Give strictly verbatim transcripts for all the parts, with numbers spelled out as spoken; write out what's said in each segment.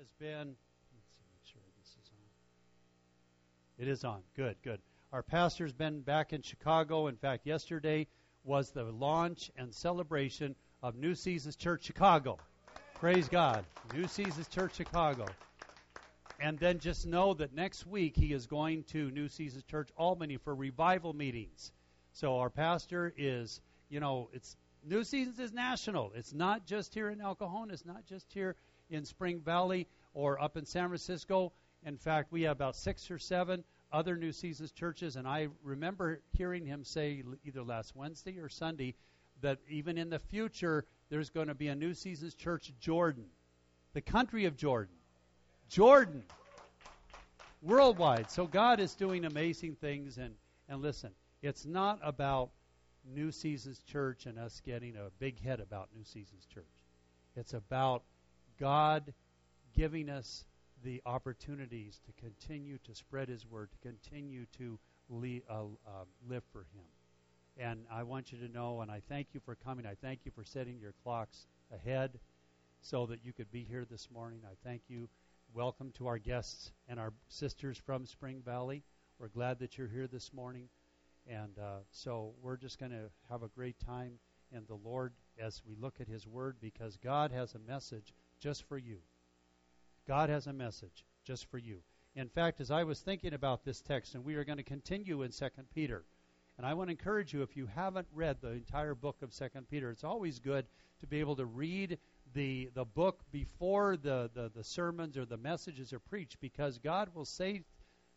has been, let's see, make sure this is on. It is on. Good, good. Our pastor's been back in Chicago. In fact, yesterday was the launch and celebration of New Seasons Church Chicago. Praise God. New Seasons Church Chicago. And then just know that next week he is going to New Seasons Church Albany for revival meetings. So our pastor is, you know, it's New Seasons is national. It's not just here in El Cajon. It's not just here in Spring Valley or up in San Francisco. In fact, we have about six or seven other New Seasons churches, and I remember hearing him say either last Wednesday or Sunday that even in the future there's going to be a New Seasons Church Jordan, the country of Jordan. Jordan, worldwide. So God is doing amazing things. And, and listen, it's not about New Seasons Church and us getting a big head about New Seasons Church. It's about God giving us the opportunities to continue to spread His Word, to continue to lead, uh, uh, live for Him. And I want you to know, and I thank you for coming. I thank you for setting your clocks ahead so that you could be here this morning. I thank you. Welcome to our guests and our sisters from Spring Valley. We're glad that you're here this morning. And uh, so we're just going to have a great time in the Lord as we look at His Word, because God has a message just for you. God has a message just for you. In fact, as I was thinking about this text, and we are going to continue in Second Peter, and I want to encourage you, if you haven't read the entire book of Second Peter, it's always good to be able to read the the book before the, the, the sermons or the messages are preached, because God will say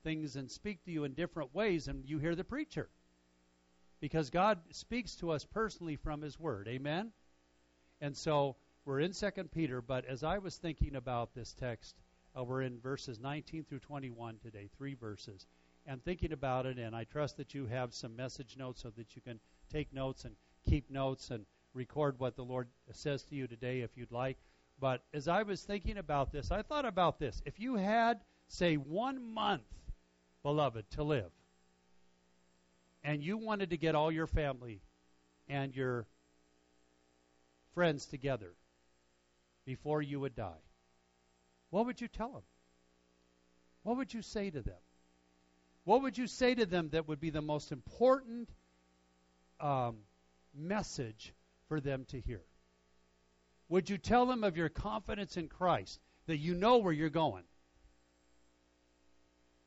things and speak to you in different ways, and you hear the preacher, because God speaks to us personally from His Word. Amen? And so we're in Second Peter, but as I was thinking about this text, uh, we're in verses nineteen through twenty-one today, three verses, and thinking about it, and I trust that you have some message notes so that you can take notes and keep notes and record what the Lord says to you today if you'd like. But as I was thinking about this, I thought about this. If you had, say, one month, beloved, to live, and you wanted to get all your family and your friends together before you would die, what would you tell them? What would you say to them? What would you say to them that would be the most important um, message for them to hear? Would you tell them of your confidence in Christ, that you know where you're going?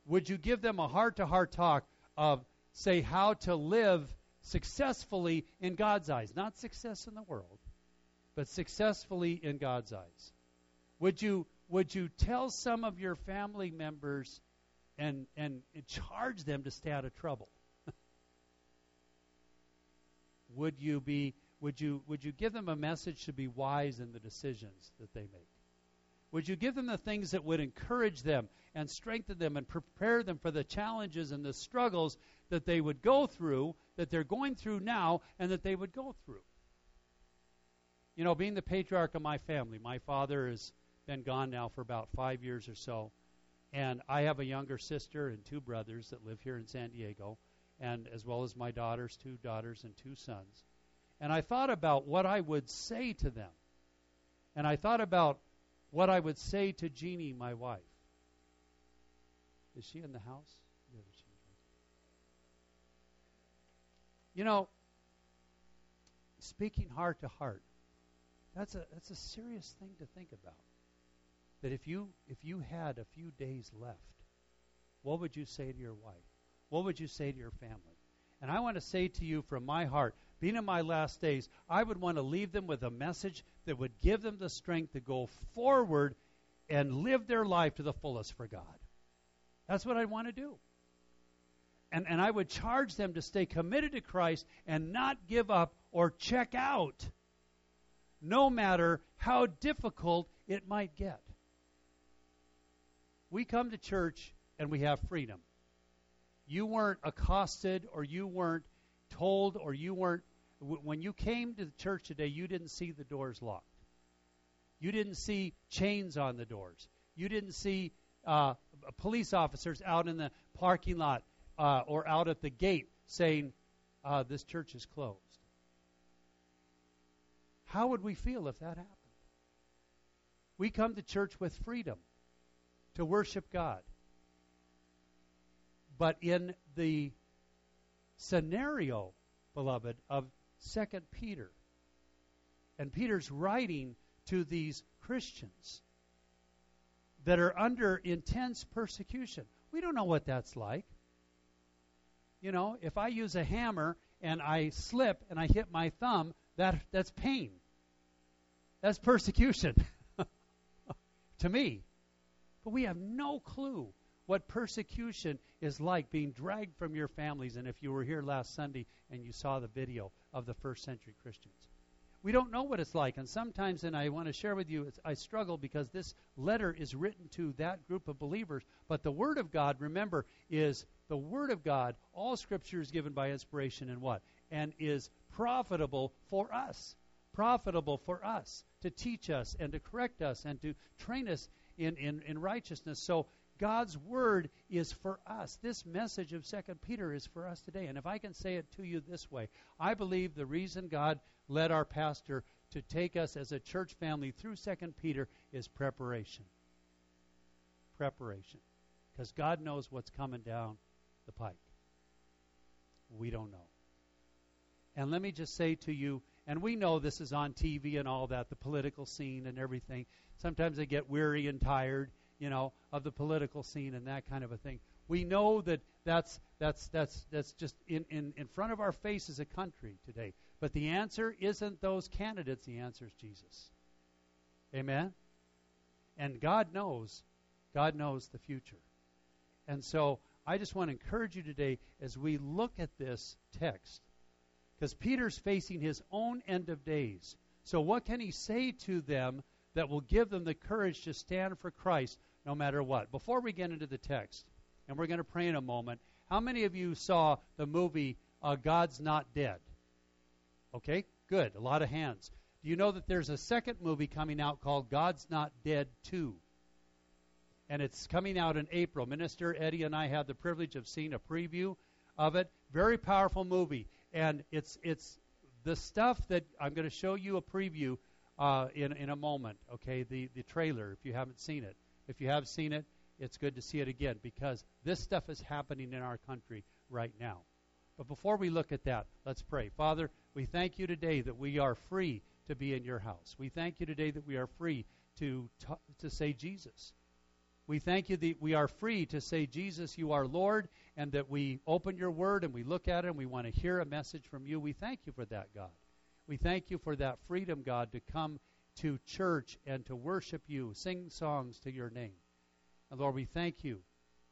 Would you give them a heart-to-heart talk of, say, how to live successfully in God's eyes? Not success in the world, but successfully in God's eyes. Would you would you tell some of your family members and, and, and charge them to stay out of trouble? Would you be Would you would you give them a message to be wise in the decisions that they make? Would you give them the things that would encourage them and strengthen them and prepare them for the challenges and the struggles that they would go through, that they're going through now, and that they would go through? You know, being the patriarch of my family, my father has been gone now for about five years or so, and I have a younger sister and two brothers that live here in San Diego, and as well as my daughters, two daughters and two sons. And I thought about what I would say to them. And I thought about what I would say to Jeannie, my wife. Is she in the house? You know, speaking heart to heart, that's a that's a serious thing to think about. That if you if you had a few days left, what would you say to your wife? What would you say to your family? And I want to say to you from my heart, being in my last days, I would want to leave them with a message that would give them the strength to go forward and live their life to the fullest for God. That's what I want to do. And and I would charge them to stay committed to Christ and not give up or check out, no matter how difficult it might get. We come to church and we have freedom. You weren't accosted, or you weren't told, or you weren't, w- when you came to the church today, you didn't see the doors locked. You didn't see chains on the doors. You didn't see uh, police officers out in the parking lot uh, or out at the gate saying, uh, this church is closed. How would we feel if that happened? We come to church with freedom. to worship God. But in the scenario, beloved, of Second Peter, and Peter's writing to these Christians that are under intense persecution. We don't know what that's like. You know, if I use a hammer and I slip and I hit my thumb, that that's pain. That's persecution to me. But we have no clue what persecution is like, being dragged from your families. And if you were here last Sunday and you saw the video of the first century Christians, we don't know what it's like. And sometimes, and I want to share with you, it's, I struggle because this letter is written to that group of believers. But the Word of God, remember, is the Word of God. All Scripture is given by inspiration and what? And is profitable for us. Profitable for us to teach us and to correct us and to train us in, in, in righteousness. So God's Word is for us. This message of Second Peter is for us today. And if I can say it to you this way, I believe the reason God led our pastor to take us as a church family through Second Peter is preparation. Preparation. Because God knows what's coming down the pike. We don't know. And let me just say to you, and we know this is on T V and all that, the political scene and everything. Sometimes they get weary and tired, you know, of the political scene and that kind of a thing. We know that that's that's that's that's just in, in, in front of our face as a country today. But the answer isn't those candidates. The answer is Jesus. Amen? And God knows. God knows the future. And so I just want to encourage you today as we look at this text. Because Peter's facing his own end of days. So what can he say to them that will give them the courage to stand for Christ no matter what? Before we get into the text, and we're going to pray in a moment, how many of you saw the movie uh, God's Not Dead? Okay, good. A lot of hands. Do you know that there's a second movie coming out called God's Not Dead two? And it's coming out in April. Minister Eddie and I had the privilege of seeing a preview of it. Very powerful movie. And it's it's the stuff that I'm going to show you a preview Uh, in, in a moment, okay, the, the trailer, if you haven't seen it. If you have seen it, it's good to see it again because this stuff is happening in our country right now. But before we look at that, let's pray. Father, we thank you today that we are free to be in your house. We thank you today that we are free to t- to say Jesus. We thank you that we are free to say, Jesus, you are Lord, and that we open your word and we look at it and we want to hear a message from you. We thank you for that, God. We thank you for that freedom, God, to come to church and to worship you, sing songs to your name. And Lord, we thank you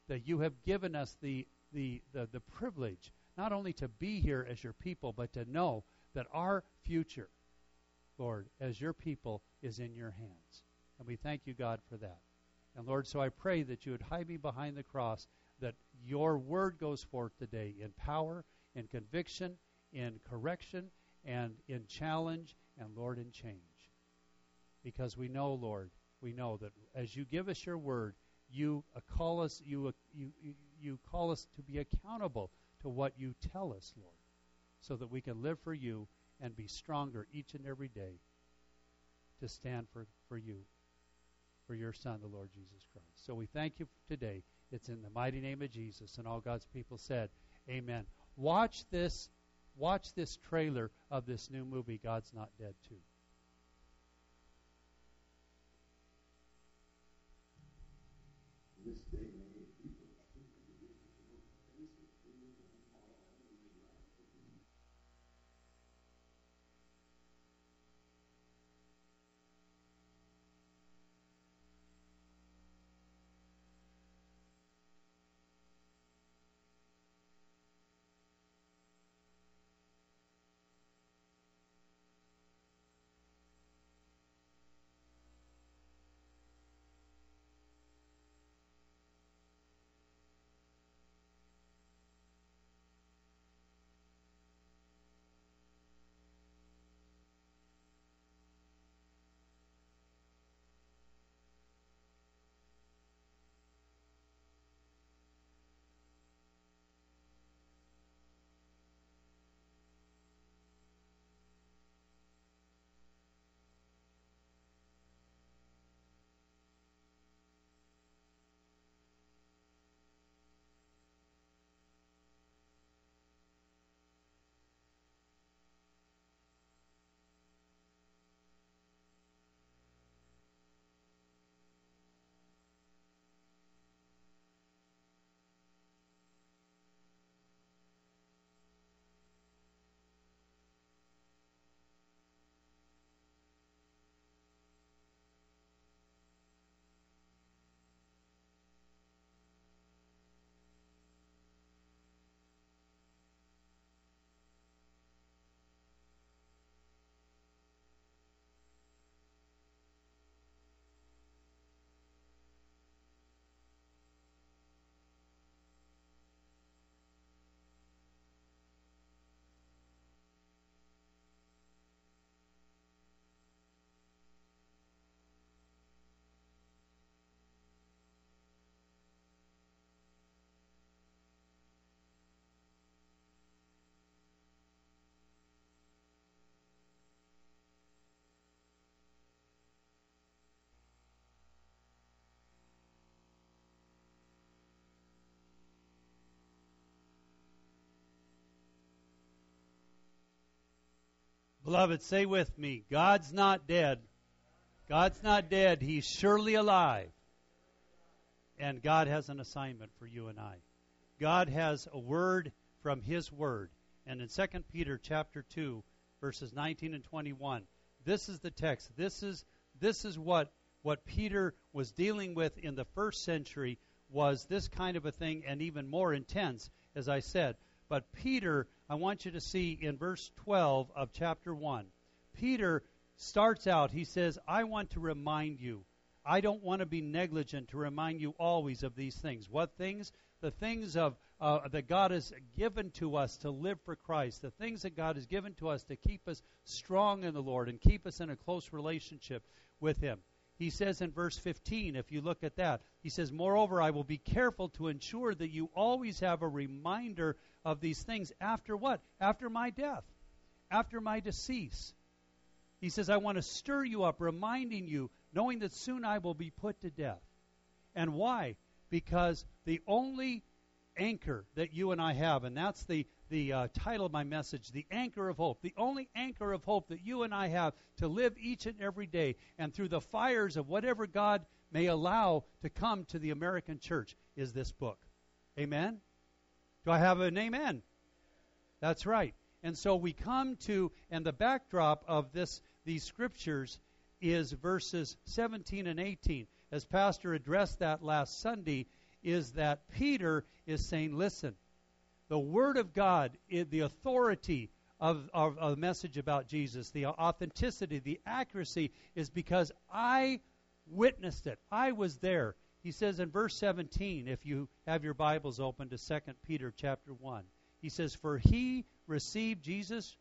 that you have given us the, the, the, the privilege not only to be here as your people, but to know that our future, Lord, as your people is in your hands. And we thank you, God, for that. And Lord, so I pray that you would hide me behind the cross, that your word goes forth today in power, in conviction, in correction, and in challenge, and Lord, in change. Because we know, Lord, we know that as you give us your word, you call us, you, you, you call us to be accountable to what you tell us, Lord, so that we can live for you and be stronger each and every day to stand for, for you, for your Son, the Lord Jesus Christ. So we thank you today. It's in the mighty name of Jesus, and all God's people said, amen. Watch this. Watch this trailer of this new movie, God's Not Dead two. Beloved, say with me, God's not dead. God's not dead. He's surely alive. And God has an assignment for you and I. God has a word from His Word. And in Second Peter chapter two, verses nineteen and twenty-one, this is the text. This is this is what, what Peter was dealing with in the first century, was this kind of a thing, and even more intense, as I said. But Peter, I want you to see in verse twelve of chapter one, Peter starts out, he says, I want to remind you. I don't want to be negligent to remind you always of these things. What things? The things of uh, that God has given to us to live for Christ. The things that God has given to us to keep us strong in the Lord and keep us in a close relationship with Him. He says in verse fifteen, if you look at that, he says, moreover, I will be careful to ensure that you always have a reminder of these things. After what? After my death. After my decease. He says, I want to stir you up, reminding you, knowing that soon I will be put to death. And why? Because the only anchor that you and I have, and that's the, the uh, title of my message, the anchor of hope, the only anchor of hope that you and I have to live each and every day and through the fires of whatever God may allow to come to the American church is this book. Amen? Do I have an amen? That's right. And so we come to, and the backdrop of this these scriptures is verses seventeen and eighteen. As Pastor addressed that last Sunday, is that Peter is saying, listen, the Word of God, the authority of, of, of the message about Jesus, the authenticity, the accuracy, is because I witnessed it. I was there. He says in verse seventeen, if you have your Bibles open to Second Peter chapter one, he says, for he received Jesus,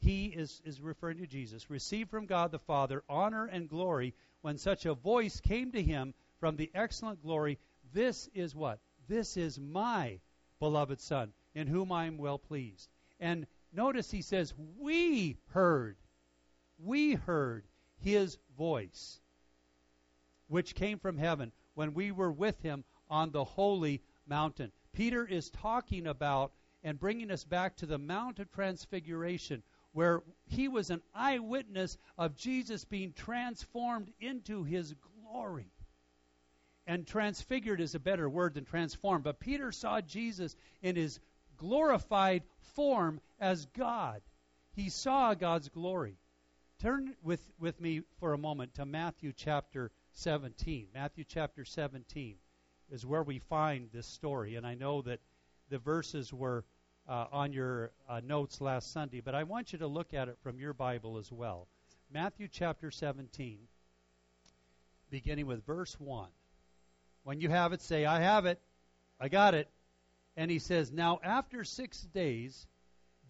he is, is referring to Jesus, received from God the Father honor and glory when such a voice came to him from the excellent glory. This is what? This is my beloved Son, in whom I am well pleased. And notice he says, we heard, we heard his voice, which came from heaven when we were with him on the holy mountain. Peter is talking about and bringing us back to the Mount of Transfiguration, where he was an eyewitness of Jesus being transformed into his glory. And transfigured is a better word than transformed. But Peter saw Jesus in his glorified form as God. He saw God's glory. Turn with, with me for a moment to Matthew chapter seventeen. Matthew chapter seventeen is where we find this story. And I know that the verses were Uh, on your uh, notes last Sunday, but I want you to look at it from your Bible as well. Matthew chapter seventeen, beginning with verse one. When you have it, say, I have it. I got it. And he says, now after six days,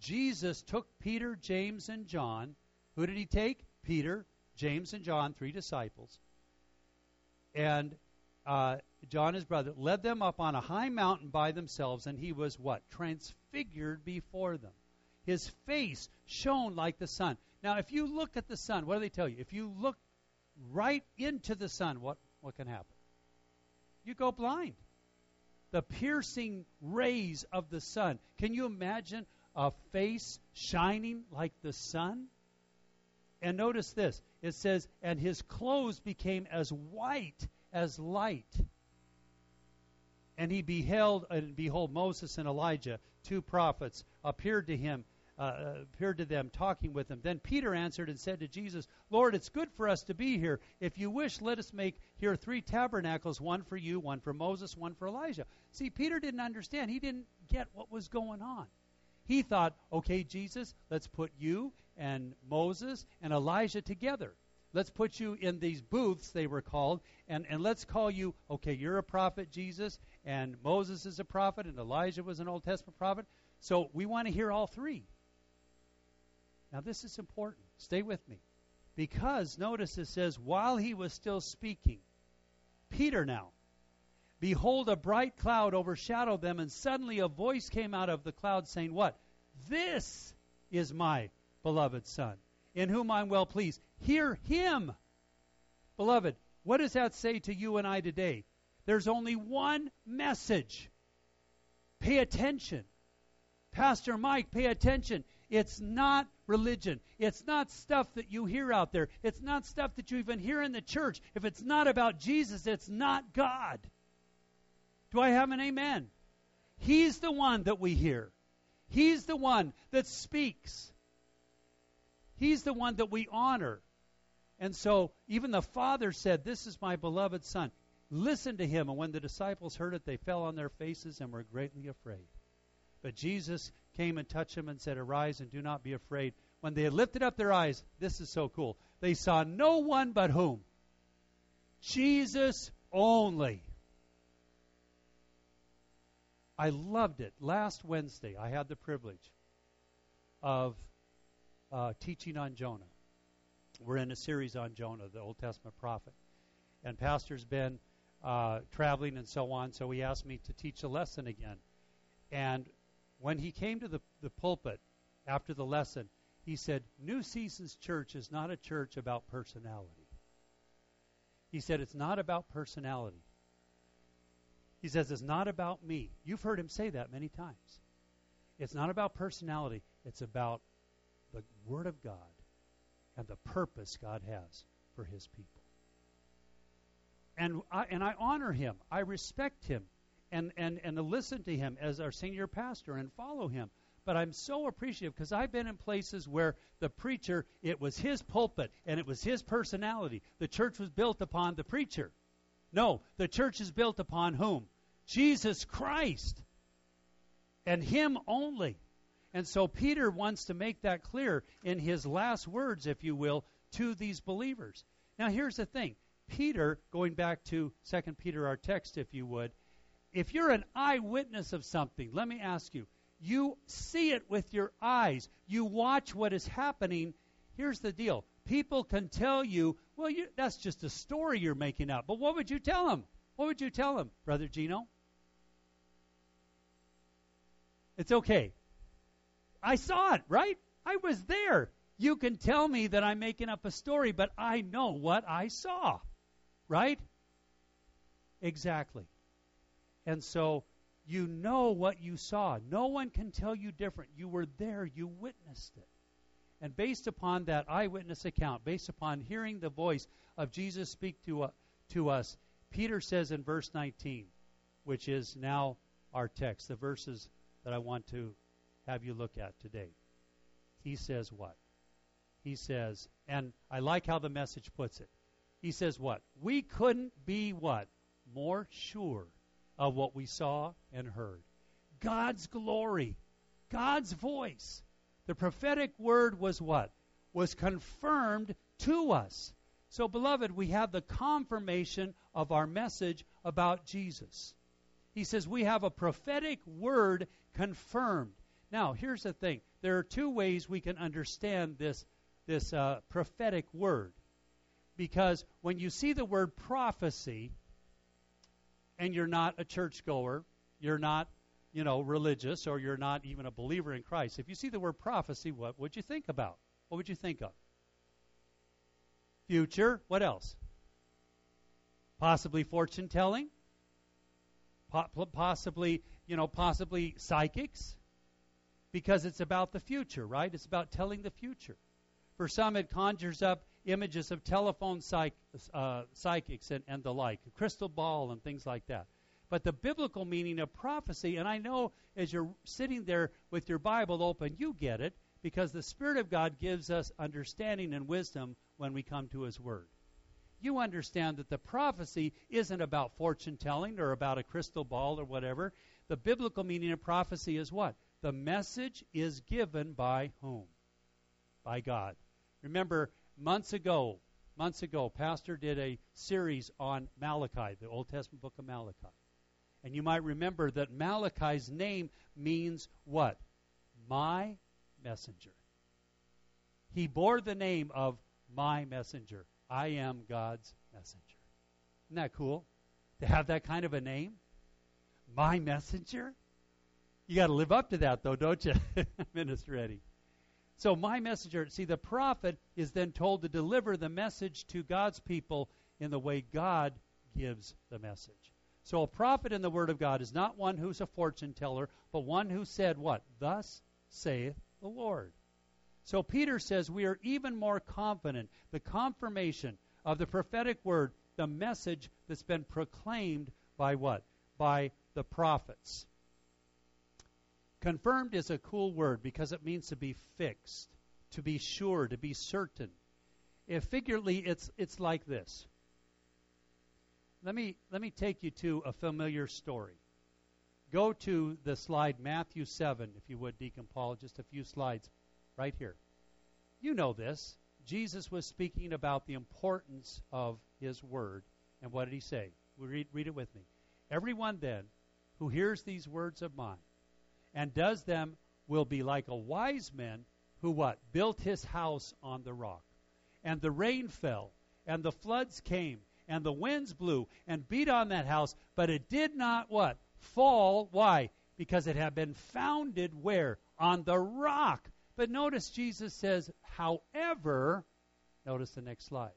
Jesus took Peter, James, and John. Who did he take? Peter, James, and John, three disciples. And uh, John, his brother, led them up on a high mountain by themselves, and he was what? Transfigured before them. His face shone like the sun. Now, if you look at the sun, what do they tell you? If you look right into the sun, what, what can happen? You go blind. The piercing rays of the sun. Can you imagine a face shining like the sun? And notice this. It says, and his clothes became as white as light. And he beheld, and behold, Moses and Elijah, two prophets, appeared to him, uh, appeared to them, talking with them. Then Peter answered and said to Jesus, Lord, it's good for us to be here. If you wish, let us make here three tabernacles, one for you, one for Moses, one for Elijah. See, Peter didn't understand. He didn't get what was going on. He thought, okay, Jesus, let's put you and Moses and Elijah together. Let's put you in these booths, they were called, and, and let's call you, okay, you're a prophet, Jesus, and Moses is a prophet, and Elijah was an Old Testament prophet. So we want to hear all three. Now, this is important. Stay with me. Because, notice it says, while he was still speaking, Peter now, behold, a bright cloud overshadowed them, and suddenly a voice came out of the cloud saying, what? This is my beloved Son, in whom I'm well pleased. Hear him. Beloved, what does that say to you and I today? There's only one message. Pay attention. Pastor Mike, pay attention. It's not religion. It's not stuff that you hear out there. It's not stuff that you even hear in the church. If it's not about Jesus, it's not God. Do I have an amen? He's the one that we hear. He's the one that speaks. He's the one that we honor. And so even the Father said, "This is my beloved Son. Listen to him." And when the disciples heard it, they fell on their faces and were greatly afraid. But Jesus came and touched them and said, "Arise and do not be afraid." When they had lifted up their eyes, this is so cool, they saw no one but whom? Jesus only. I loved it. Last Wednesday, I had the privilege of uh, teaching on Jonah. We're in a series on Jonah, the Old Testament prophet. And Pastor's been uh, traveling and so on, so he asked me to teach a lesson again. And when he came to the, the pulpit after the lesson, he said, "New Seasons Church is not a church about personality." He said, "It's not about personality." He says, "It's not about me." You've heard him say that many times. It's not about personality. It's about the Word of God and the purpose God has for his people. And I, and I honor him. I respect him. And, and and to listen to him as our senior pastor and follow him. But I'm so appreciative because I've been in places where the preacher, it was his pulpit and it was his personality. The church was built upon the preacher. No, the church is built upon whom? Jesus Christ and him only. And so Peter wants to make that clear in his last words, if you will, to these believers. Now here's the thing. Peter, going back to Second Peter, our text, if you would, if you're an eyewitness of something, let me ask you, you see it with your eyes. You watch what is happening. Here's the deal. People can tell you, well, you, that's just a story you're making up. But what would you tell them? What would you tell them, Brother Gino? It's okay. I saw it, right? I was there. You can tell me that I'm making up a story, but I know what I saw, right? Exactly. And so you know what you saw. No one can tell you different. You were there. You witnessed it. And based upon that eyewitness account, based upon hearing the voice of Jesus speak to, uh, to us, Peter says in verse nineteen, which is now our text, the verses that I want to have you look at today. He says what? He says, and I like how the Message puts it. He says what? We couldn't be what? More sure of what we saw and heard. God's glory, God's voice. The prophetic word was what? Was confirmed to us. So, beloved, we have the confirmation of our message about Jesus. He says we have a prophetic word confirmed. Now, here's the thing. There are two ways we can understand this, this uh, prophetic word. Because when you see the word prophecy, and you're not a churchgoer, you're not, you know, religious, or you're not even a believer in Christ. If you see the word prophecy, what would you think about? What would you think of? Future. What else? Possibly fortune telling. Po- possibly, you know, possibly psychics. Because it's about the future, right? It's about telling the future. For some, it conjures up images of telephone psych, uh, psychics and, and the like, crystal ball and things like that. But the biblical meaning of prophecy, and I know as you're sitting there with your Bible open, you get it, because the Spirit of God gives us understanding and wisdom when we come to his word. You understand that the prophecy isn't about fortune telling or about a crystal ball or whatever. The biblical meaning of prophecy is what? The message is given by whom? By God. Remember, Months ago, months ago, Pastor did a series on Malachi, the Old Testament book of Malachi. And you might remember that Malachi's name means what? My messenger. He bore the name of my messenger. I am God's messenger. Isn't that cool? To have that kind of a name? My messenger? You got to live up to that, though, don't you, Minister Eddie? So my messenger, see, the prophet is then told to deliver the message to God's people in the way God gives the message. So a prophet in the Word of God is not one who's a fortune teller, but one who said what? Thus saith the Lord. So Peter says we are even more confident. The confirmation of the prophetic word, the message that's been proclaimed by what? By the prophets. Confirmed is a cool word because it means to be fixed, to be sure, to be certain. If figuratively, it's it's like this. Let me let me take you to a familiar story. Go to the slide Matthew seven, if you would, Deacon Paul, just a few slides right here. You know this. Jesus was speaking about the importance of his word. And what did he say? We read, read it with me. Everyone then who hears these words of mine and does them will be like a wise man who what? Built his house on the rock. And the rain fell, and the floods came, and the winds blew, and beat on that house, but it did not what? Fall. Why? Because it had been founded where? On the rock. But notice Jesus says, however, notice the next slide,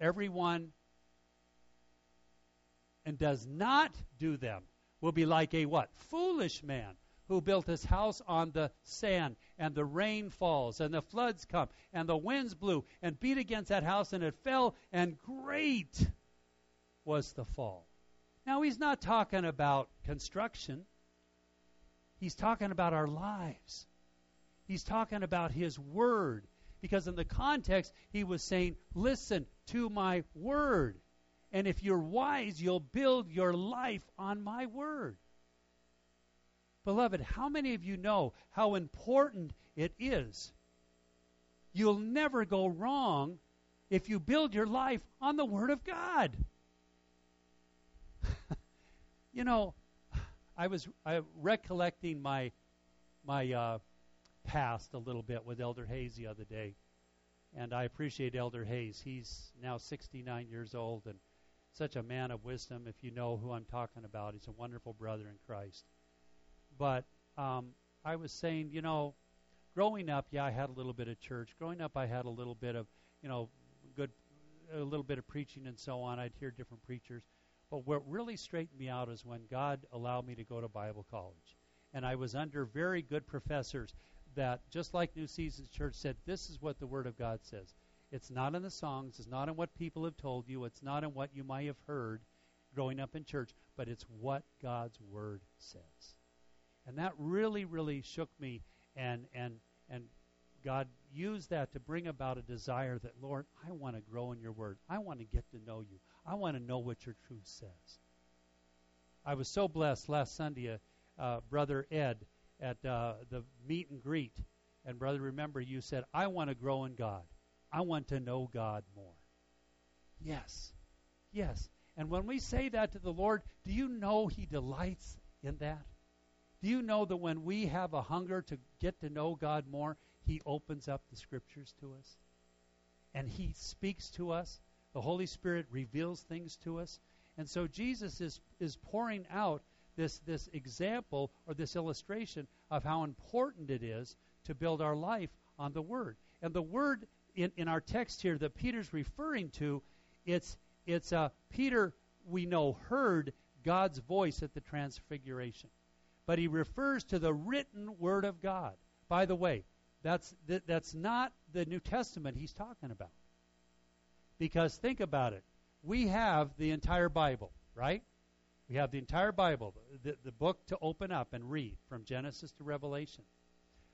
everyone and does not do them will be like a what? Foolish man who built his house on the sand, and the rain falls, and the floods come, and the winds blew, and beat against that house, and it fell, and great was the fall. Now, he's not talking about construction. He's talking about our lives. He's talking about his word, because in the context, he was saying, listen to my word, and if you're wise, you'll build your life on my word. Beloved, how many of you know how important it is? You'll never go wrong if you build your life on the Word of God. You know, I was I, recollecting my my uh, past a little bit with Elder Hayes the other day, and I appreciate Elder Hayes. He's now sixty-nine years old and such a man of wisdom, if you know who I'm talking about. He's a wonderful brother in Christ. But um, I was saying, you know, growing up, yeah, I had a little bit of church. Growing up, I had a little bit of, you know, good, a little bit of preaching and so on. I'd hear different preachers. But what really straightened me out is when God allowed me to go to Bible college. And I was under very good professors that, just like New Seasons Church said, this is what the Word of God says. It's not in the songs. It's not in what people have told you. It's not in what you might have heard growing up in church. But it's what God's Word says. And that really, really shook me, and and and God used that to bring about a desire that, Lord, I want to grow in your word. I want to get to know you. I want to know what your truth says. I was so blessed last Sunday, uh, uh, Brother Ed, at uh, the meet and greet. And, Brother, remember, you said, I want to grow in God. I want to know God more. Yes, yes. And when we say that to the Lord, do you know he delights in that? Do you know that when we have a hunger to get to know God more, he opens up the Scriptures to us? And he speaks to us. The Holy Spirit reveals things to us. And so Jesus is, is pouring out this, this example or this illustration of how important it is to build our life on the Word. And the Word in, in our text here that Peter's referring to, it's, it's uh, Peter, we know, heard God's voice at the Transfiguration. But he refers to the written Word of God. By the way, that's th- that's not the New Testament he's talking about. Because think about it. We have the entire Bible, right? We have the entire Bible, the, the book to open up and read from Genesis to Revelation.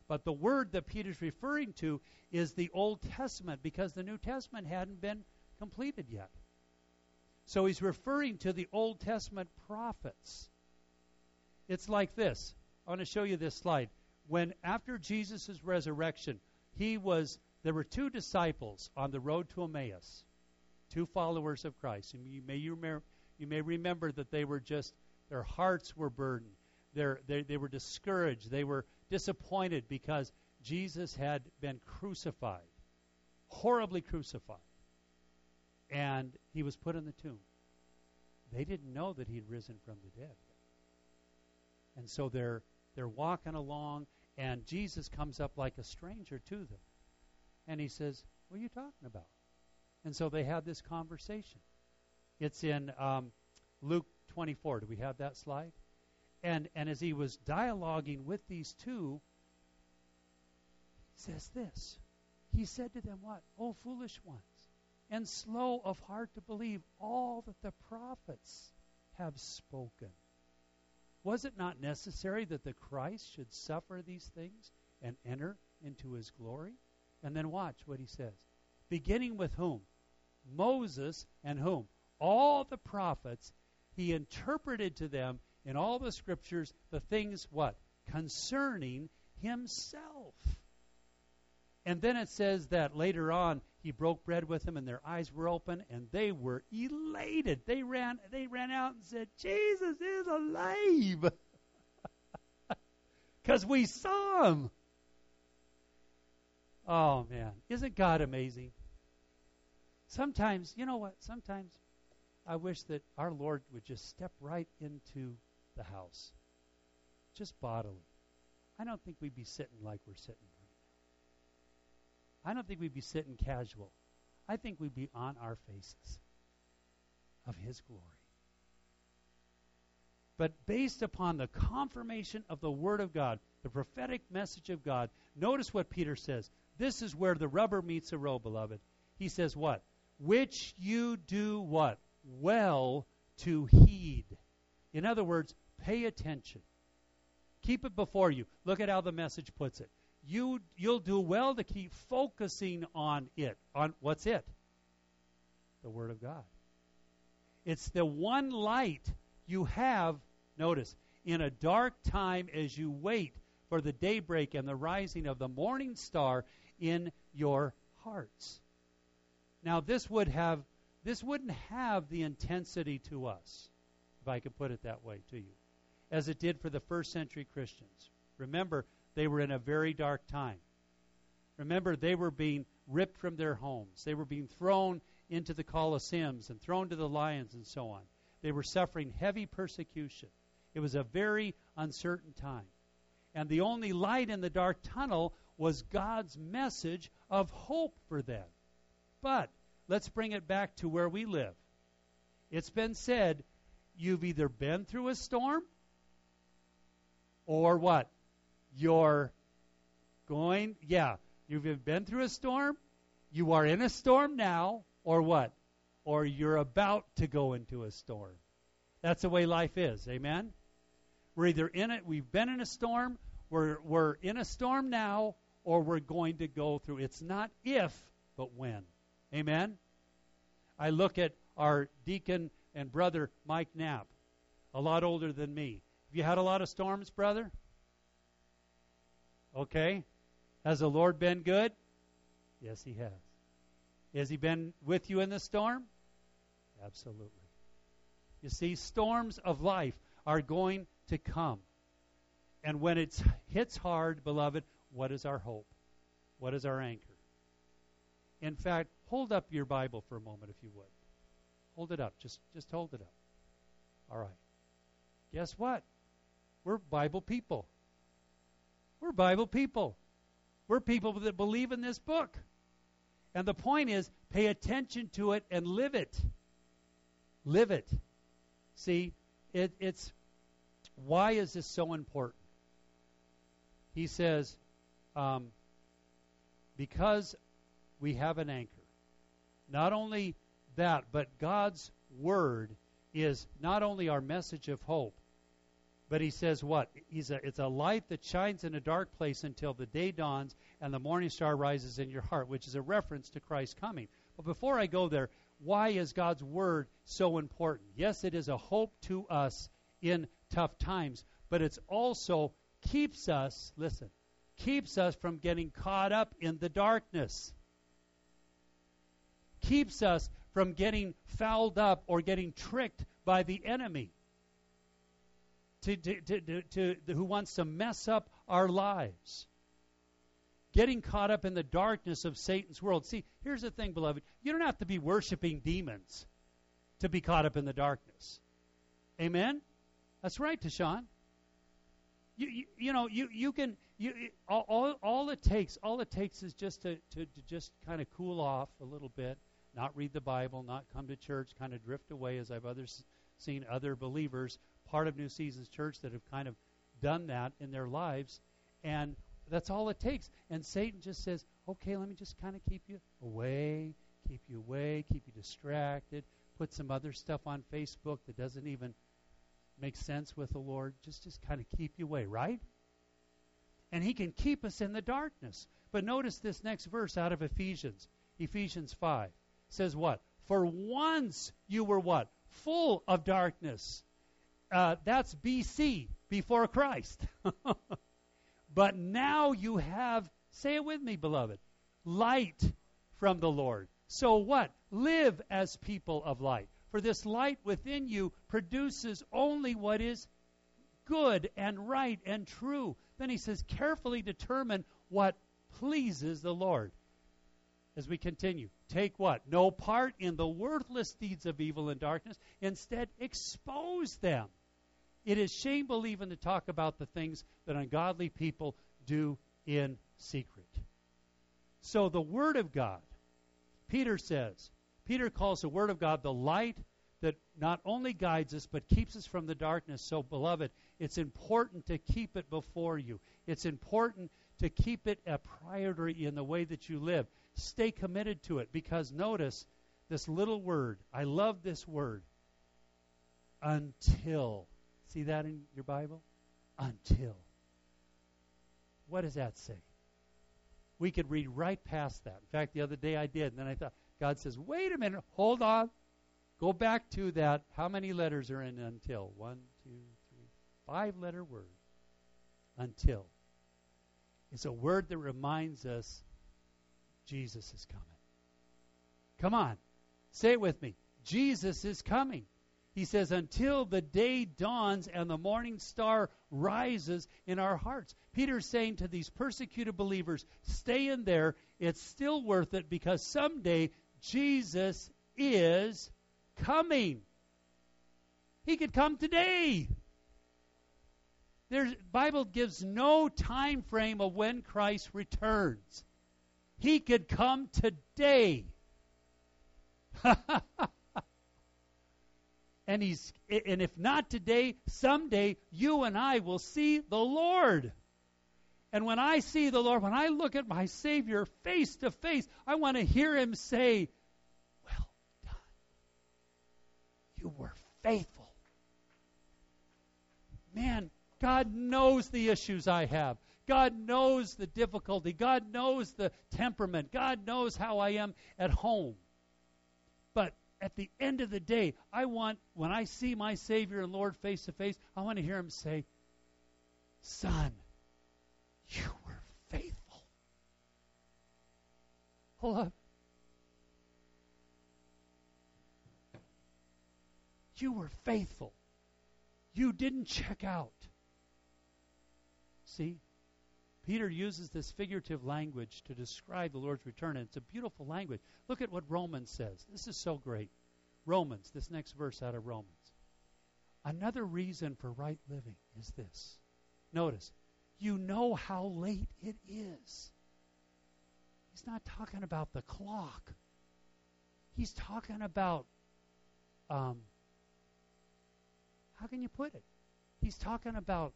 But the Word that Peter's referring to is the Old Testament, because the New Testament hadn't been completed yet. So he's referring to the Old Testament prophets. It's like this. I want to show you this slide. When after Jesus' resurrection, he was there were two disciples on the road to Emmaus, two followers of Christ. And you may you, remember, you may remember that they were just their hearts were burdened. They're, they they were discouraged. They were disappointed because Jesus had been crucified, horribly crucified, and he was put in the tomb. They didn't know that he had risen from the dead. And so they're they're walking along, and Jesus comes up like a stranger to them. And he says, what are you talking about? And so they had this conversation. It's in um, Luke twenty-four. Do we have that slide? And, and as he was dialoguing with these two, says this. He said to them what? O foolish ones, and slow of heart to believe all that the prophets have spoken. Was it not necessary that the Christ should suffer these things and enter into his glory? And then watch what he says. Beginning with whom? Moses and whom? All the prophets. He interpreted to them in all the scriptures the things what? Concerning himself. And then it says that later on he broke bread with them and their eyes were open and they were elated. They ran, they ran out and said, Jesus is alive. Because we saw him. Oh, man. Isn't God amazing? Sometimes, you know what? Sometimes I wish that our Lord would just step right into the house. Just bodily. I don't think we'd be sitting like we're sitting right now. I don't think we'd be sitting casual. I think we'd be on our faces of his glory. But based upon the confirmation of the Word of God, the prophetic message of God, notice what Peter says. This is where the rubber meets the road, beloved. He says what? Which you do what? Well to heed. In other words, pay attention. Keep it before you. Look at how the message puts it. You, you'll do well to keep focusing on it. On what's it? The Word of God. It's the one light you have, notice, in a dark time as you wait for the daybreak and the rising of the morning star in your hearts. Now, this would have, this wouldn't have the intensity to us, if I could put it that way to you, as it did for the first century Christians. Remember, they were in a very dark time. Remember, they were being ripped from their homes. They were being thrown into the Colosseums and thrown to the lions and so on. They were suffering heavy persecution. It was a very uncertain time. And the only light in the dark tunnel was God's message of hope for them. But let's bring it back to where we live. It's been said, you've either been through a storm or what? You're going, yeah, you've been through a storm, you are in a storm now, or what? Or you're about to go into a storm. That's the way life is, amen? We're either in it, we've been in a storm, we're, we're in a storm now, or we're going to go through. It's not if, but when. Amen? I look at our deacon and brother, Mike Knapp, a lot older than me. Have you had a lot of storms, brother? Okay. Has the Lord been good? Yes, he has. Has he been with you in the storm? Absolutely. You see, storms of life are going to come. And when it hits hard, beloved, what is our hope? What is our anchor? In fact, hold up your Bible for a moment, if you would. Hold it up. Just, just hold it up. All right. Guess what? We're Bible people. We're Bible people. We're people that believe in this book. And the point is, pay attention to it and live it. Live it. See, it, it's, why is this so important? He says, um, because we have an anchor. Not only that, but God's Word is not only our message of hope, but he says what? He's a, it's a light that shines in a dark place until the day dawns and the morning star rises in your heart, which is a reference to Christ's coming. But before I go there, why is God's Word so important? Yes, it is a hope to us in tough times, but it's also keeps us, listen, keeps us from getting caught up in the darkness. Keeps us from getting fouled up or getting tricked by the enemy to, to, to, to, to, who wants to mess up our lives. Getting caught up in the darkness of Satan's world. See, here's the thing, beloved. You don't have to be worshiping demons to be caught up in the darkness. Amen? That's right, Tashawn. You, you, you know, you, you can, you, all, all, all it takes, all it takes is just to, to, to just kind of cool off a little bit, not read the Bible, not come to church, kind of drift away, as I've others seen other believers, part of New Seasons Church, that have kind of done that in their lives. And That's all it takes. And Satan just says, okay, let me just kind of keep you away, keep you away, keep you distracted, put some other stuff on Facebook that doesn't even make sense with the Lord, just, just kind of keep you away, right? And he can keep us in the darkness. But notice this next verse out of Ephesians. Ephesians five says what? For once you were what? Full of darkness. Uh, that's B C, before Christ. But now you have, say it with me, beloved, light from the Lord. So what? Live as people of light. For this light within you produces only what is good and right and true. Then he says, carefully determine what pleases the Lord. As we continue, take what? No part in the worthless deeds of evil and darkness. Instead, expose them. It is shameful even to talk about the things that ungodly people do in secret. So the Word of God, Peter says, Peter calls the Word of God the light that not only guides us but keeps us from the darkness. So, beloved, it's important to keep it before you. It's important to keep it a priority in the way that you live. Stay committed to it, because notice this little word. I love this word. Until. See that in your Bible? Until. What does that say? We could read right past that. In fact, the other day I did, and then I thought, God says, wait a minute, hold on. Go back to that. How many letters are in until? One, two, three, five-letter word. Until. It's a word that reminds us Jesus is coming. Come on. Say it with me. Jesus is coming. He says, until the day dawns and the morning star rises in our hearts. Peter's saying to these persecuted believers, stay in there. It's still worth it, because someday Jesus is coming. He could come today. The Bible gives no time frame of when Christ returns. He could come today. And he's, and if not today, someday you and I will see the Lord. And when I see the Lord, when I look at my Savior face to face, I want to hear him say, well done. You were faithful. Man, God knows the issues I have. God knows the difficulty. God knows the temperament. God knows how I am at home. But at the end of the day, I want, when I see my Savior and Lord face to face, I want to hear him say, son, you were faithful. Hold up. You were faithful. You didn't check out. See, Peter uses this figurative language to describe the Lord's return, and it's a beautiful language. Look at what Romans says. This is so great. Romans, this next verse out of Romans. Another reason for right living is this. Notice, you know how late it is. He's not talking about the clock. He's talking about, um, how can you put it? He's talking about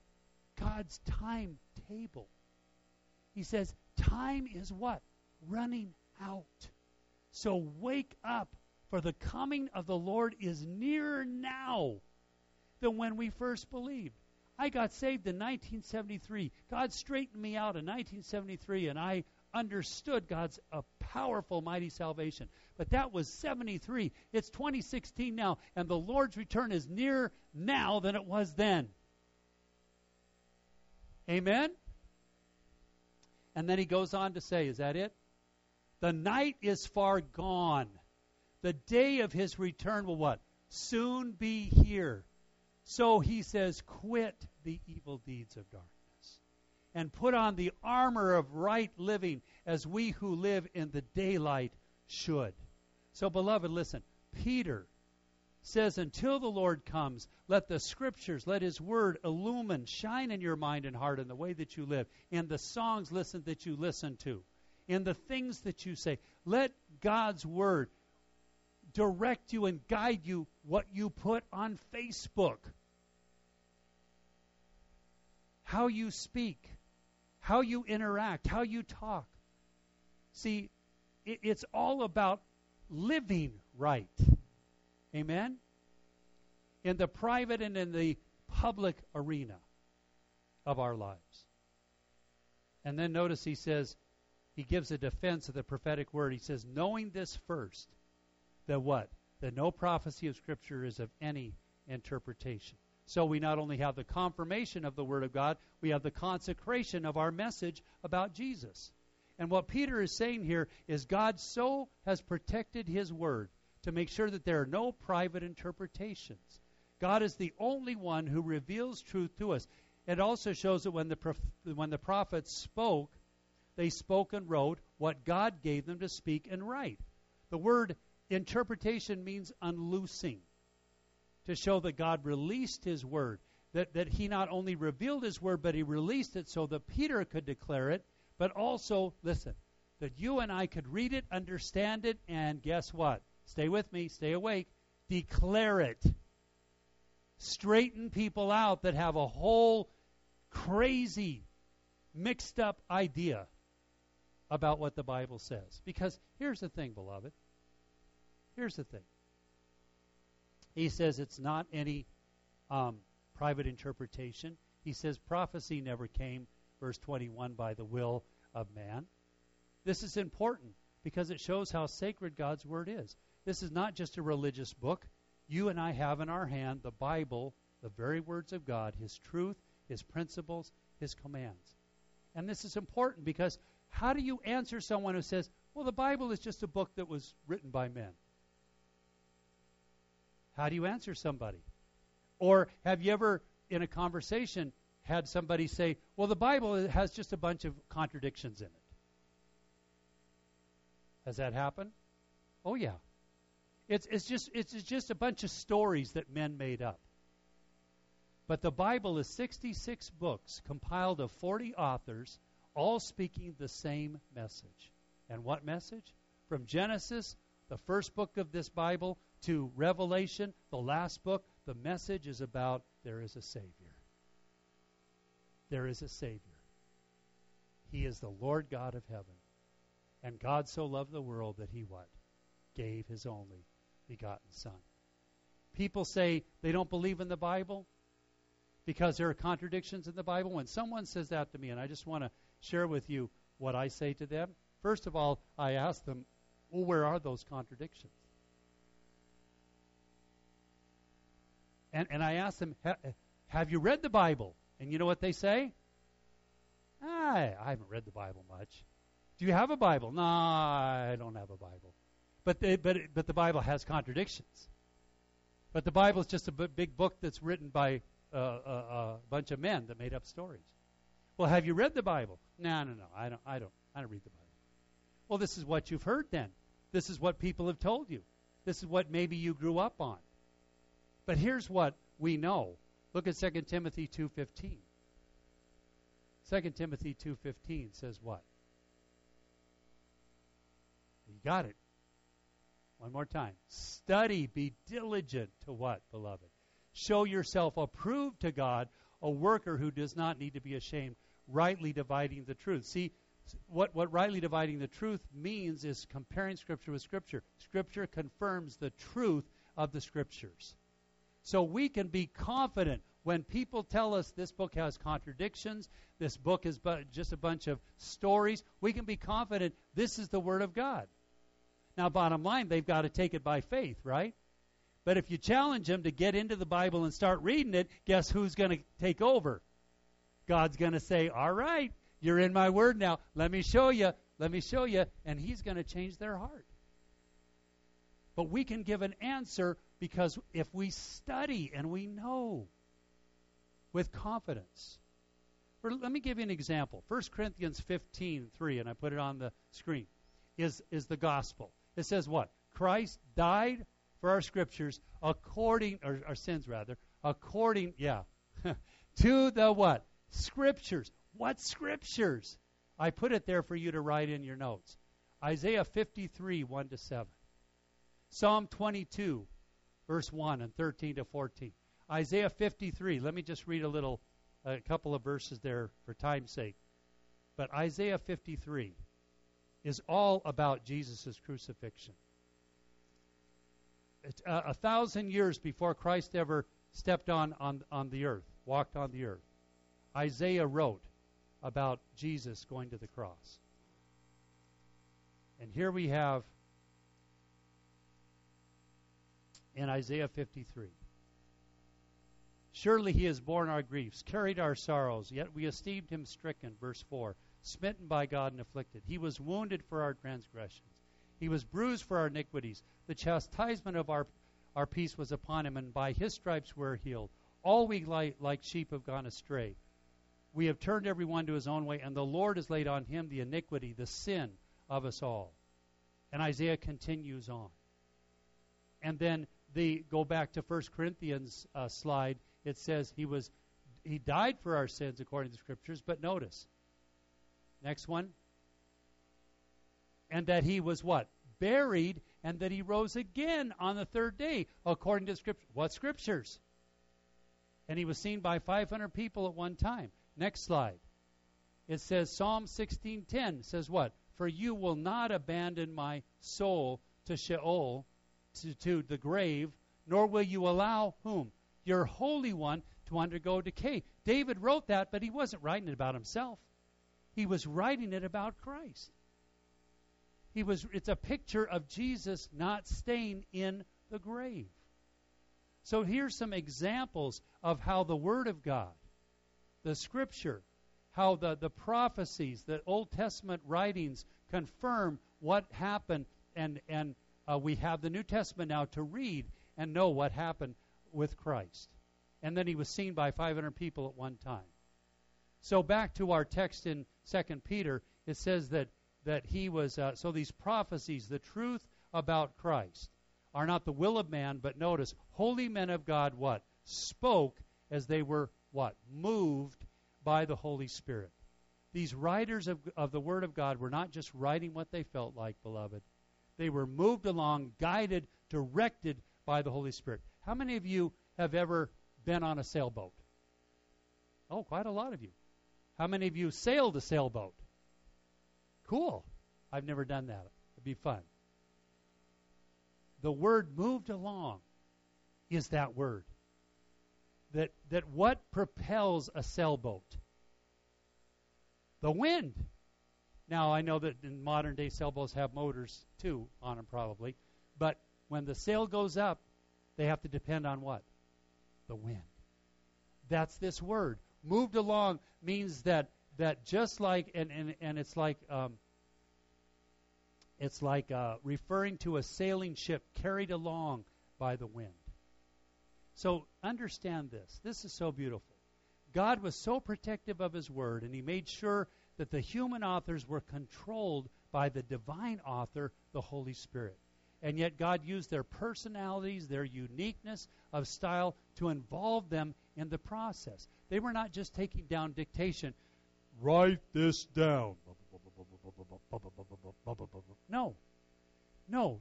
God's timetable. He says, time is what? Running out. So wake up, for the coming of the Lord is nearer now than when we first believed. I got saved in nineteen seventy-three. God straightened me out in nineteen seventy-three, and I understood God's a powerful, mighty salvation. But that was seventy-three. It's twenty sixteen now, and the Lord's return is nearer now than it was then. Amen? And then he goes on to say, is that it? The night is far gone. The day of his return will what? Soon be here. So he says, quit the evil deeds of darkness and put on the armor of right living, as we who live in the daylight should. So, beloved, listen. Peter says, until the Lord comes, let the Scriptures, let His Word illumine, shine in your mind and heart in the way that you live, in the songs listen that you listen to, in the things that you say. Let God's Word direct you and guide you what you put on Facebook, how you speak, how you interact, how you talk. See, it, it's all about living right. Amen? In the private and in the public arena of our lives. And then notice he says, he gives a defense of the prophetic word. He says, knowing this first, that what? That no prophecy of Scripture is of any interpretation. So we not only have the confirmation of the Word of God, we have the consecration of our message about Jesus. And what Peter is saying here is God so has protected His Word to make sure that there are no private interpretations. God is the only one who reveals truth to us. It also shows that when the prof- when the prophets spoke, they spoke and wrote what God gave them to speak and write. The word interpretation means unloosing, to show that God released His Word, that, that He not only revealed His Word, but He released it so that Peter could declare it, but also, listen, that you and I could read it, understand it, and guess what? Stay with me, stay awake, declare it. Straighten people out that have a whole crazy, mixed up idea about what the Bible says. Because here's the thing, beloved. Here's the thing. He says it's not any um, private interpretation. He says prophecy never came, verse twenty-one, by the will of man. This is important because it shows how sacred God's Word is. This is not just a religious book. You and I have in our hand the Bible, the very words of God, His truth, His principles, His commands. And this is important because how do you answer someone who says, well, the Bible is just a book that was written by men? How do you answer somebody? Or have you ever, in a conversation, had somebody say, well, the Bible has just a bunch of contradictions in it? Has that happened? Oh, yeah. It's it's just it's just a bunch of stories that men made up. But the Bible is sixty-six books compiled of forty authors, all speaking the same message. And what message? From Genesis, the first book of this Bible, to Revelation, the last book, the message is about there is a Savior. There is a Savior. He is the Lord God of heaven. And God so loved the world that He what? Gave His only begotten Son. People say they don't believe in the Bible because there are contradictions in the Bible. When someone says that to me, and I just want to share with you what I say to them, first of all, I ask them, well, where are those contradictions? And and I asked them, ha, have you read the Bible? And you know what they say? I, I haven't read the Bible much. Do you have a Bible? No, I don't have a Bible. But they, but but the Bible has contradictions. But the Bible is just a b- big book that's written by uh, a, a bunch of men that made up stories. Well, have you read the Bible? No, no, no. I don't. I don't. I don't read the Bible. Well, this is what you've heard then. This is what people have told you. This is what maybe you grew up on. But here's what we know. Look at Second Timothy two fifteen. Second Timothy two fifteen says what? You got it. One more time. Study, be diligent to what, beloved? Show yourself approved to God, a worker who does not need to be ashamed, rightly dividing the truth. See, what, what rightly dividing the truth means is comparing Scripture with Scripture. Scripture confirms the truth of the Scriptures. So we can be confident when people tell us this book has contradictions, this book is bu- just a bunch of stories, we can be confident this is the Word of God. Now, bottom line, they've got to take it by faith, right? But if you challenge them to get into the Bible and start reading it, guess who's going to take over? God's going to say, all right, you're in my Word now. Let me show you. Let me show you. And He's going to change their heart. But we can give an answer because if we study and we know with confidence. Let me give you an example. First Corinthians fifteen three, and I put it on the screen, is, is the gospel. It says what? Christ died for our scriptures according, or our sins rather, according, yeah, to the what? Scriptures. What scriptures? I put it there for you to write in your notes. Isaiah fifty-three, one to seven. Psalm twenty-two, verse one and thirteen to fourteen. Isaiah fifty-three. Let me just read a little, a couple of verses there for time's sake. But Isaiah fifty-three is all about Jesus' crucifixion. It, uh, a thousand years before Christ ever stepped on, on, on the earth, walked on the earth, Isaiah wrote about Jesus going to the cross. And here we have in Isaiah fifty-three, surely he has borne our griefs, carried our sorrows, yet we esteemed him stricken, verse four, smitten by God and afflicted. He was wounded for our transgressions. He was bruised for our iniquities. The chastisement of our, our peace was upon him, and by his stripes we are healed. All we like, like sheep have gone astray. We have turned every one to his own way, and the Lord has laid on him the iniquity, the sin of us all. And Isaiah continues on. And then the go back to First Corinthians uh, slide. It says he was he died for our sins according to the Scriptures, but notice. Next one. And that he was what? Buried, and that he rose again on the third day, according to Scripture. What Scriptures? And he was seen by five hundred people at one time. Next slide. It says Psalm sixteen ten says what? For you will not abandon my soul to Sheol, to, to the grave, nor will you allow whom? Your Holy One to undergo decay. David wrote that, but he wasn't writing it about himself. He was writing it about Christ. He was. It's a picture of Jesus not staying in the grave. So here's some examples of how the Word of God, the Scripture, how the, the prophecies, the Old Testament writings confirm what happened, and, and uh, we have the New Testament now to read and know what happened with Christ. And then he was seen by five hundred people at one time. So back to our text in Second Peter, it says that, that he was, uh, so these prophecies, the truth about Christ, are not the will of man, but notice, holy men of God, what? Spoke as they were, what? Moved by the Holy Spirit. These writers of, of the Word of God were not just writing what they felt like, beloved. They were moved along, guided, directed by the Holy Spirit. How many of you have ever been on a sailboat? Oh, quite a lot of you. How many of you sailed a sailboat? Cool. I've never done that. It'd be fun. The word moved along is that word. That that what propels a sailboat? The wind. Now, I know that in modern-day sailboats have motors, too, on them probably. But when the sail goes up, they have to depend on what? The wind. That's this word. Moved along means that that just like, and, and, and it's like, um, it's like uh, referring to a sailing ship carried along by the wind. So understand this. This is so beautiful. God was so protective of his word, and he made sure that the human authors were controlled by the divine author, the Holy Spirit. And yet God used their personalities, their uniqueness of style, to involve them in the process. They were not just taking down dictation. Write this down. No. No.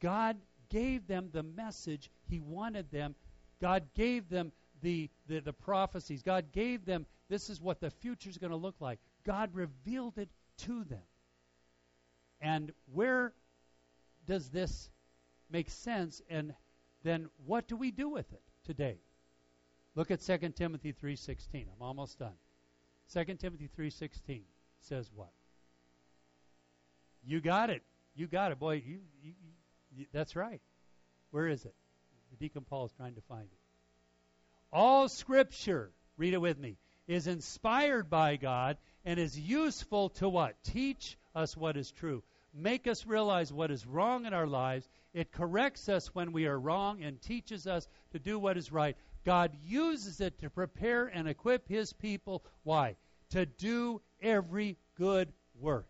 God gave them the message he wanted them. God gave them the, the, the prophecies. God gave them, this is what the future is going to look like. God revealed it to them. And where does this make sense, and then what do we do with it today? Look at Second Timothy three sixteen. I'm almost done. Second Timothy three sixteen says what? You got it. You got it, boy. You, you, you, that's right. Where is it? Deacon Paul is trying to find it. All Scripture, read it with me, is inspired by God and is useful to what? Teach us what is true. Make us realize what is wrong in our lives. It corrects us when we are wrong and teaches us to do what is right. God uses it to prepare and equip his people. Why? To do every good work.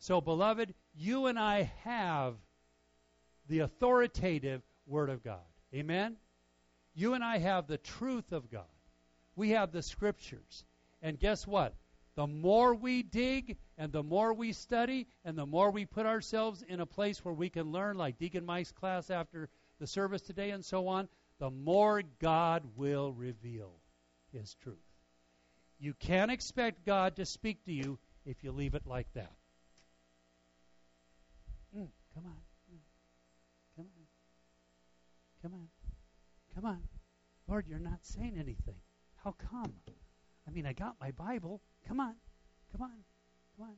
So, beloved, you and I have the authoritative Word of God. Amen? You and I have the truth of God. We have the Scriptures. And guess what? The more we dig and the more we study and the more we put ourselves in a place where we can learn, like Deacon Mike's class after the service today and so on, the more God will reveal his truth. You can't expect God to speak to you if you leave it like that. Mm, come on. Mm, come on. Come on. Come on. Lord, you're not saying anything. How come? I mean, I got my Bible. Come on. Come on. Come on.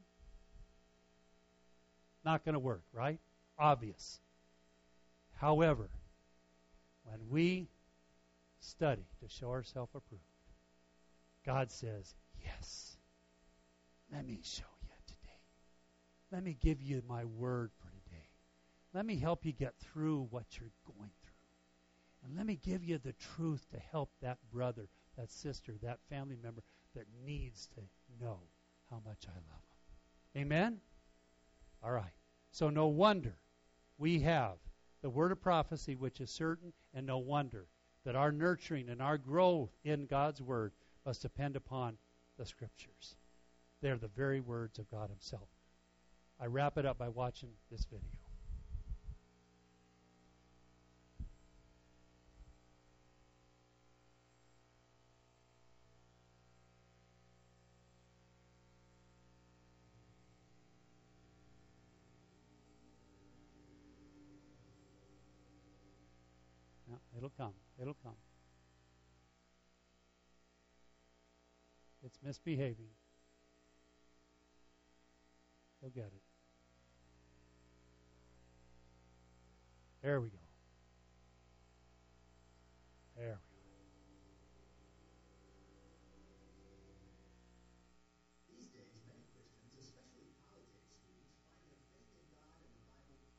Not going to work, right? Obvious. However, when we study to show ourselves approved, God says, yes, let me show you today. Let me give you my word for today. Let me help you get through what you're going through. And let me give you the truth to help that brother, that sister, that family member that needs to know how much I love them. Amen? All right. So no wonder we have the word of prophecy, which is certain, and no wonder that our nurturing and our growth in God's word must depend upon the Scriptures. They're the very words of God himself. I wrap it up by watching this video. No, it'll come. It'll come. It's misbehaving. You'll get it. There we go. There we go. These days, many Christians, especially politics students, find their faith in God and the Bible.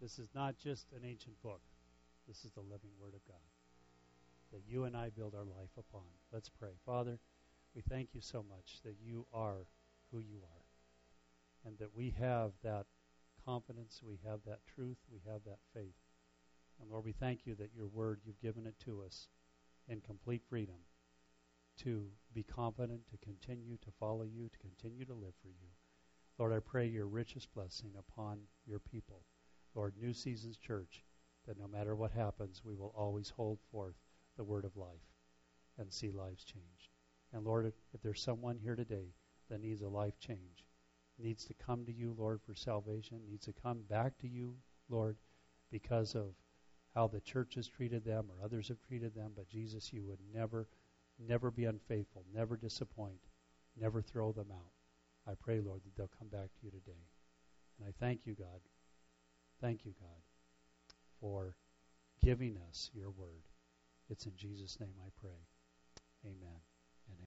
This is not just an ancient book. This is the living Word of God that you and I build our life upon. Let's pray. Father, we thank you so much that you are who you are, and that we have that confidence, we have that truth, we have that faith. And Lord, we thank you that your word, you've given it to us in complete freedom to be confident, to continue to follow you, to continue to live for you. Lord, I pray your richest blessing upon your people. Lord, New Seasons Church, that no matter what happens, we will always hold forth the word of life and see lives changed. And Lord, if there's someone here today that needs a life change, needs to come to you, Lord, for salvation, needs to come back to you, Lord, because of how the church has treated them or others have treated them, but Jesus, you would never, never be unfaithful, never disappoint, never throw them out. I pray, Lord, that they'll come back to you today. And I thank you, God, thank you, God, for giving us your word. It's in Jesus' name I pray. Amen.